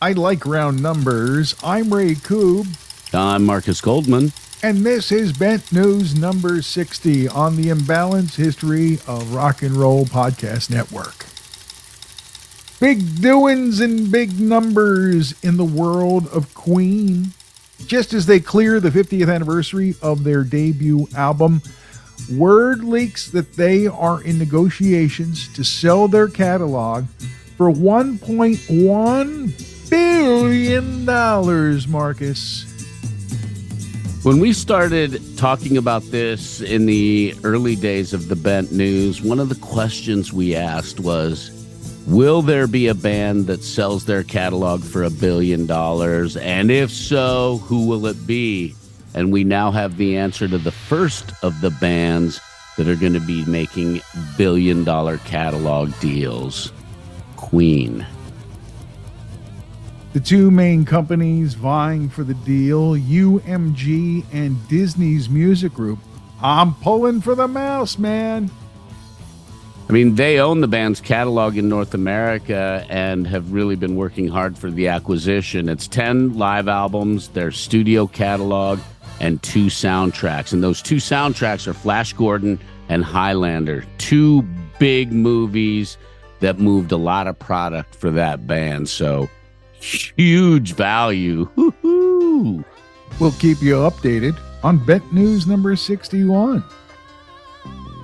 I like round numbers. I'm Ray Koob. I'm Marcus Goldman. And this is Bent News number 60 on the Imbalanced History of Rock and Roll Podcast Network. Big doings and big numbers in the world of Queen. Just as they clear the 50th anniversary of their debut album, word leaks that they are in negotiations to sell their catalog for $1.1 billion, Marcus. When we started talking about this in the early days of the Bent News, one of the questions we asked was, will there be a band that sells their catalog for $1 billion? And if so, who will it be? And we now have the answer to the first of the bands that are going to be making $1 billion catalog deals. Queen. The two main companies vying for the deal, UMG and Disney's Music Group. I'm pulling for the mouse, man. I mean, they own the band's catalog in North America and have really been working hard for the acquisition. It's 10 live albums, their studio catalog, and 2 soundtracks. And those 2 soundtracks are Flash Gordon and Highlander, 2 big movies that moved a lot of product for that band. So huge value. Woo-hoo. We'll keep you updated on Bent News number 61.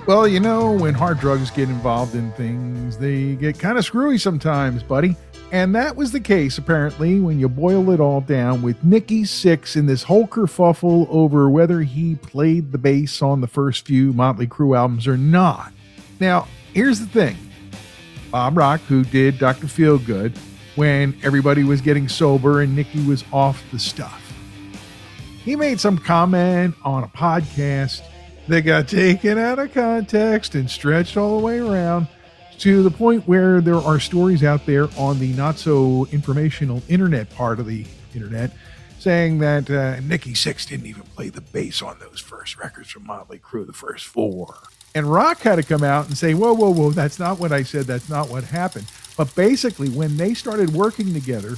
Well, you know, when hard drugs get involved in things, they get kind of screwy sometimes, buddy. And that was the case, apparently, when you boil it all down with Nikki Sixx in this whole kerfuffle over whether he played the bass on the first few Motley Crue albums or not. Now, here's the thing. Bob Rock, who did Dr. Feel Good, when everybody was getting sober and Nikki was off the stuff. He made some comment on a podcast that got taken out of context and stretched all the way around to the point where there are stories out there on the not-so-informational internet part of the internet saying that Nikki Sixx didn't even play the bass on those first records from Motley Crue, the first 4. And Rock had to come out and say, whoa, that's not what I said. That's not what happened. But basically, when they started working together,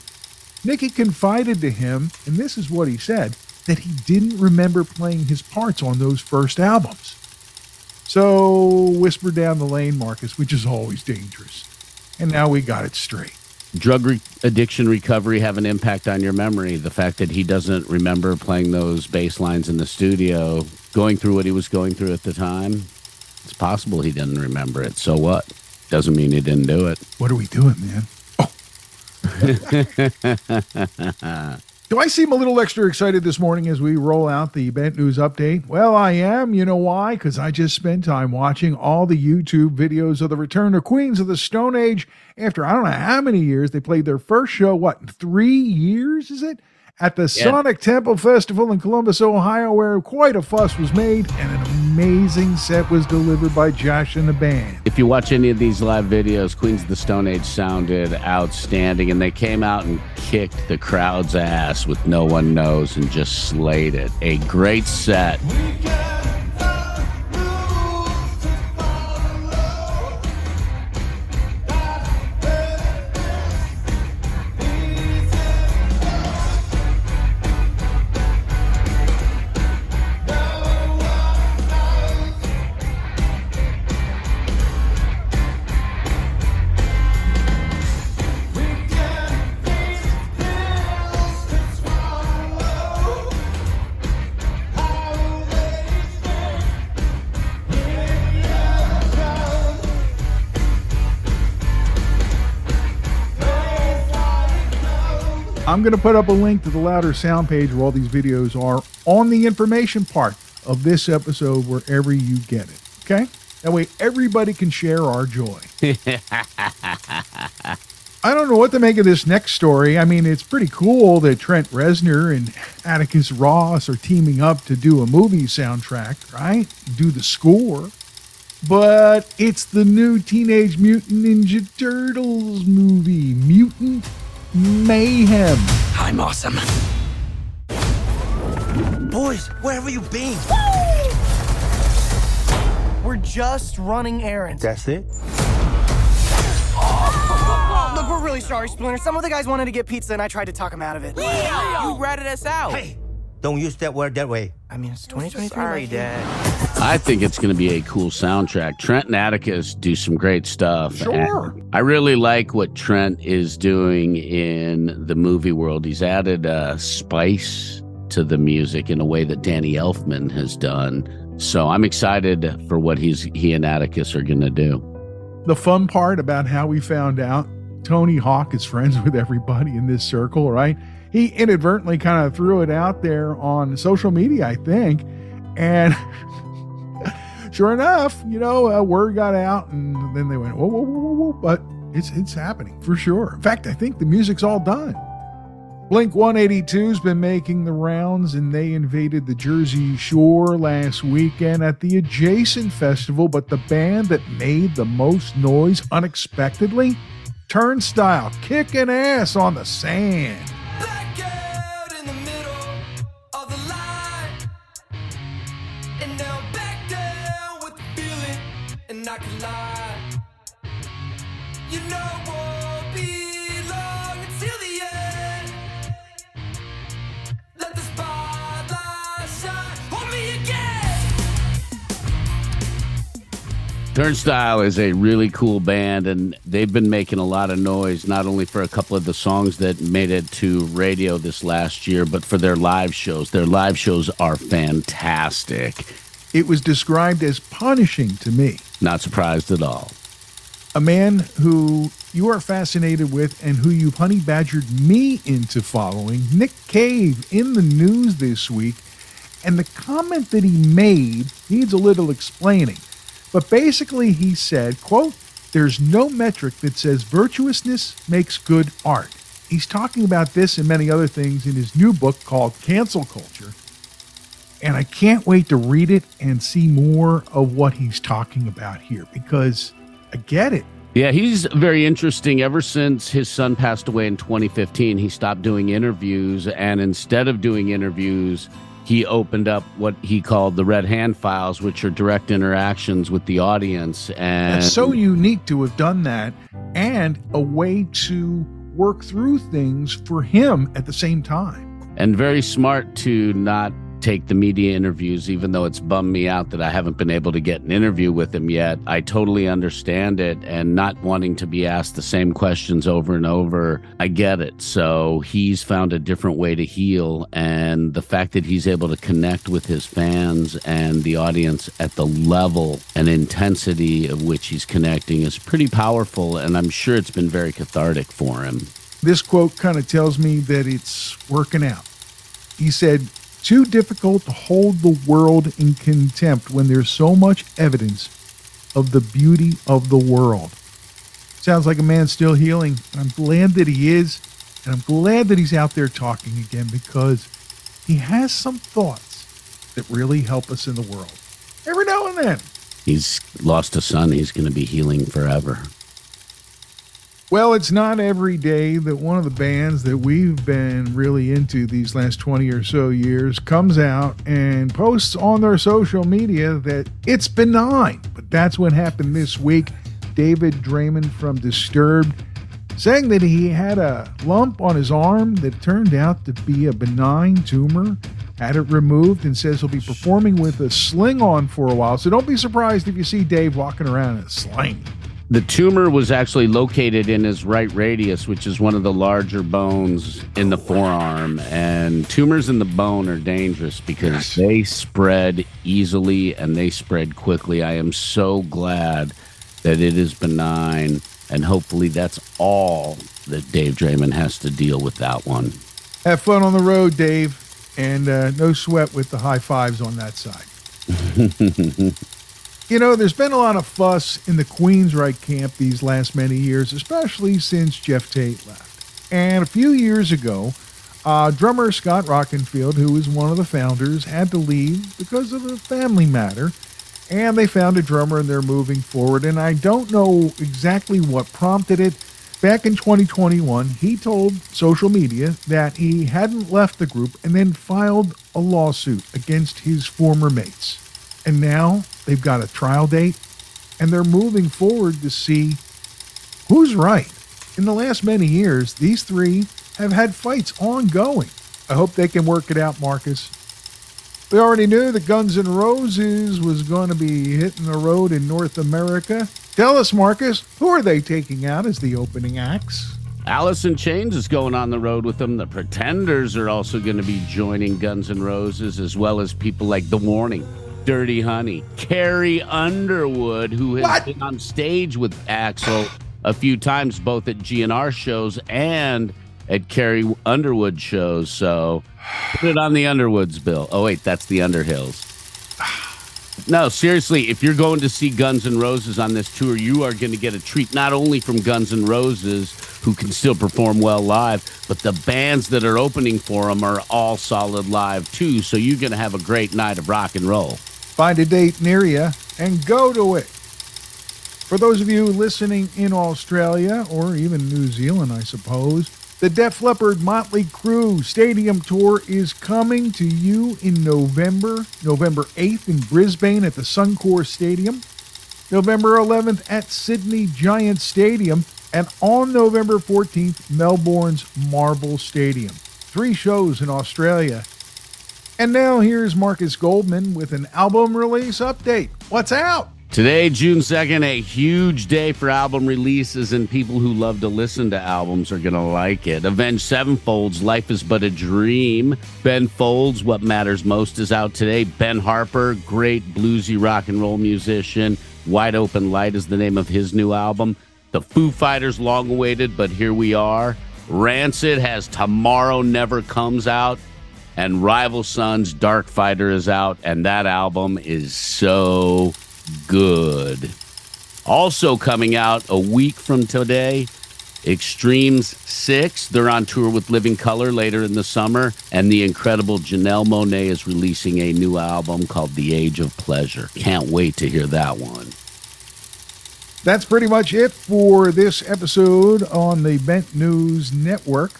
Nikki confided to him, and this is what he said, that he didn't remember playing his parts on those first albums. So whisper down the lane, Marcus, which is always dangerous. And now we got it straight. Drug addiction recovery have an impact on your memory. The fact that he doesn't remember playing those bass lines in the studio, going through what he was going through at the time. It's possible he didn't remember it. So what? Doesn't mean he didn't do it. What are we doing, man? Oh. Do I seem a little extra excited this morning as we roll out the Bent News update? Well, I am. You know why? Because I just spent time watching all the YouTube videos of the return of Queens of the Stone Age after I don't know how many years. They played their first show, what, 3 years, is it? At the Sonic Temple Festival in Columbus, Ohio, where quite a fuss was made and an amazing set was delivered by Josh and the band. If you watch any of these live videos, Queens of the Stone Age sounded outstanding, and they came out and kicked the crowd's ass with No One Knows and just slayed it. A great set. I'm going to put up a link to the Louder Sound page where all these videos are on the information part of this episode, wherever you get it. Okay? That way everybody can share our joy. I don't know what to make of this next story. I mean, it's pretty cool that Trent Reznor and Atticus Ross are teaming up to do a movie soundtrack, right? Do the score. But it's the new Teenage Mutant Ninja Turtles movie, Mutant Mayhem. I'm awesome. Boys, where have you been? Woo! We're just running errands. That's it? Oh, look, we're really sorry, Splinter. Some of the guys wanted to get pizza, and I tried to talk them out of it. Leo! You ratted us out. Hey! Don't use that word that way. I mean, it's 2023. Sorry, Dad. I think it's going to be a cool soundtrack. Trent and Atticus do some great stuff. Sure. I really like what Trent is doing in the movie world. He's added a spice to the music in a way that Danny Elfman has done. So I'm excited for what he and Atticus are going to do. The fun part about how we found out Tony Hawk is friends with everybody in this circle, right? He inadvertently kind of threw it out there on social media, I think. And sure enough, you know, word got out and then they went, whoa, whoa, whoa, whoa, whoa. But it's happening for sure. In fact, I think the music's all done. Blink 182's been making the rounds, and they invaded the Jersey Shore last weekend at the adjacent festival. But the band that made the most noise unexpectedly, Turnstile, kicking ass on the sand. Turnstile is a really cool band, and they've been making a lot of noise, not only for a couple of the songs that made it to radio this last year, but for their live shows. Their live shows are fantastic. It was described as punishing to me. Not surprised at all. A man who you are fascinated with and who you've honey badgered me into following, Nick Cave, in the news this week. And the comment that he made needs a little explaining. But basically he said, quote, "There's no metric that says virtuousness makes good art." He's talking about this and many other things in his new book called Cancel Culture. And I can't wait to read it and see more of what he's talking about here, because I get it. Yeah, he's very interesting. Ever since his son passed away in 2015, he stopped doing interviews. And instead of doing interviews, he opened up what he called the Red Hand Files, which are direct interactions with the audience. And that's so unique to have done that, and a way to work through things for him at the same time. And very smart to not take the media interviews, even though it's bummed me out that I haven't been able to get an interview with him yet. I totally understand it, and not wanting to be asked the same questions over and over, I get it. So he's found a different way to heal, and the fact that he's able to connect with his fans and the audience at the level and intensity of which he's connecting is pretty powerful, and I'm sure it's been very cathartic for him. This quote kind of tells me that it's working out. He said, "Too difficult to hold the world in contempt when there's so much evidence of the beauty of the world." Sounds like a man still healing. I'm glad that he is, and I'm glad that he's out there talking again, because he has some thoughts that really help us in the world. Every now and then. He's lost a son. He's going to be healing forever. Well, it's not every day that one of the bands that we've been really into these last 20 or so years comes out and posts on their social media that it's benign. But that's what happened this week. David Draiman from Disturbed saying that he had a lump on his arm that turned out to be a benign tumor, had it removed, and says he'll be performing with a sling on for a while. So don't be surprised if you see Dave walking around in a sling. The tumor was actually located in his right radius, which is one of the larger bones in the forearm. And tumors in the bone are dangerous because they spread easily and they spread quickly. I am so glad that it is benign, and hopefully that's all that Dave Draiman has to deal with that one. Have fun on the road, Dave, and no sweat with the high fives on that side. You know, there's been a lot of fuss in the Queensryche camp these last many years, especially since Jeff Tate left. And a few years ago, drummer Scott Rockenfield, who is one of the founders, had to leave because of a family matter. And they found a drummer and they're moving forward. And I don't know exactly what prompted it. Back in 2021, he told social media that he hadn't left the group and then filed a lawsuit against his former mates. And now they've got a trial date, and they're moving forward to see who's right. In the last many years, these three have had fights ongoing. I hope they can work it out, Marcus. We already knew that Guns N' Roses was going to be hitting the road in North America. Tell us, Marcus, who are they taking out as the opening acts? Alice in Chains is going on the road with them. The Pretenders are also going to be joining Guns N' Roses, as well as people like The Warning, Dirty Honey, Carrie Underwood, who has been on stage with Axl a few times, both at GNR shows and at Carrie Underwood shows. So put it on the Underwoods, Bill. Oh, wait, that's the Underhills. No, seriously, if you're going to see Guns N' Roses on this tour, you are going to get a treat not only from Guns N' Roses, who can still perform well live, but the bands that are opening for them are all solid live, too. So you're going to have a great night of rock and roll. Find a date near you and go to it. For those of you listening in Australia or even New Zealand, I suppose, the Def Leppard Motley Crue Stadium Tour is coming to you in November 8th in Brisbane at the Suncorp Stadium, November 11th at Sydney Giants Stadium, and on November 14th, Melbourne's Marvel Stadium. 3 shows in Australia. And now here's Marcus Goldman with an album release update. What's out? Today, June 2nd, a huge day for album releases, and people who love to listen to albums are going to like it. Avenged Sevenfold's Life is But a Dream. Ben Folds' What Matters Most is out today. Ben Harper, great bluesy rock and roll musician. Wide Open Light is the name of his new album. The Foo Fighters' long-awaited, But Here We Are. Rancid has Tomorrow Never Comes out. And Rival Sons' Dark Fighter is out, and that album is so good. Also coming out a week from today, Extremes 6. They're on tour with Living Color later in the summer, and the incredible Janelle Monáe is releasing a new album called The Age of Pleasure. Can't wait to hear that one. That's pretty much it for this episode on the Bent News Network.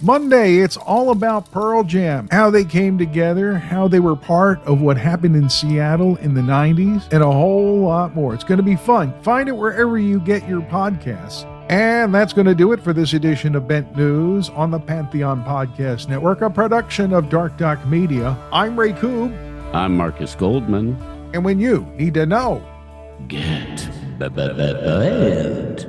Monday, it's all about Pearl Jam, how they came together, how they were part of what happened in Seattle in the 90s, and a whole lot more. It's going to be fun. Find it wherever you get your podcasts. And that's going to do it for this edition of Bent News on the Pantheon Podcast Network, a production of Dark Doc Media. I'm Ray Koob. I'm Marcus Goldman. And when you need to know, get Bent.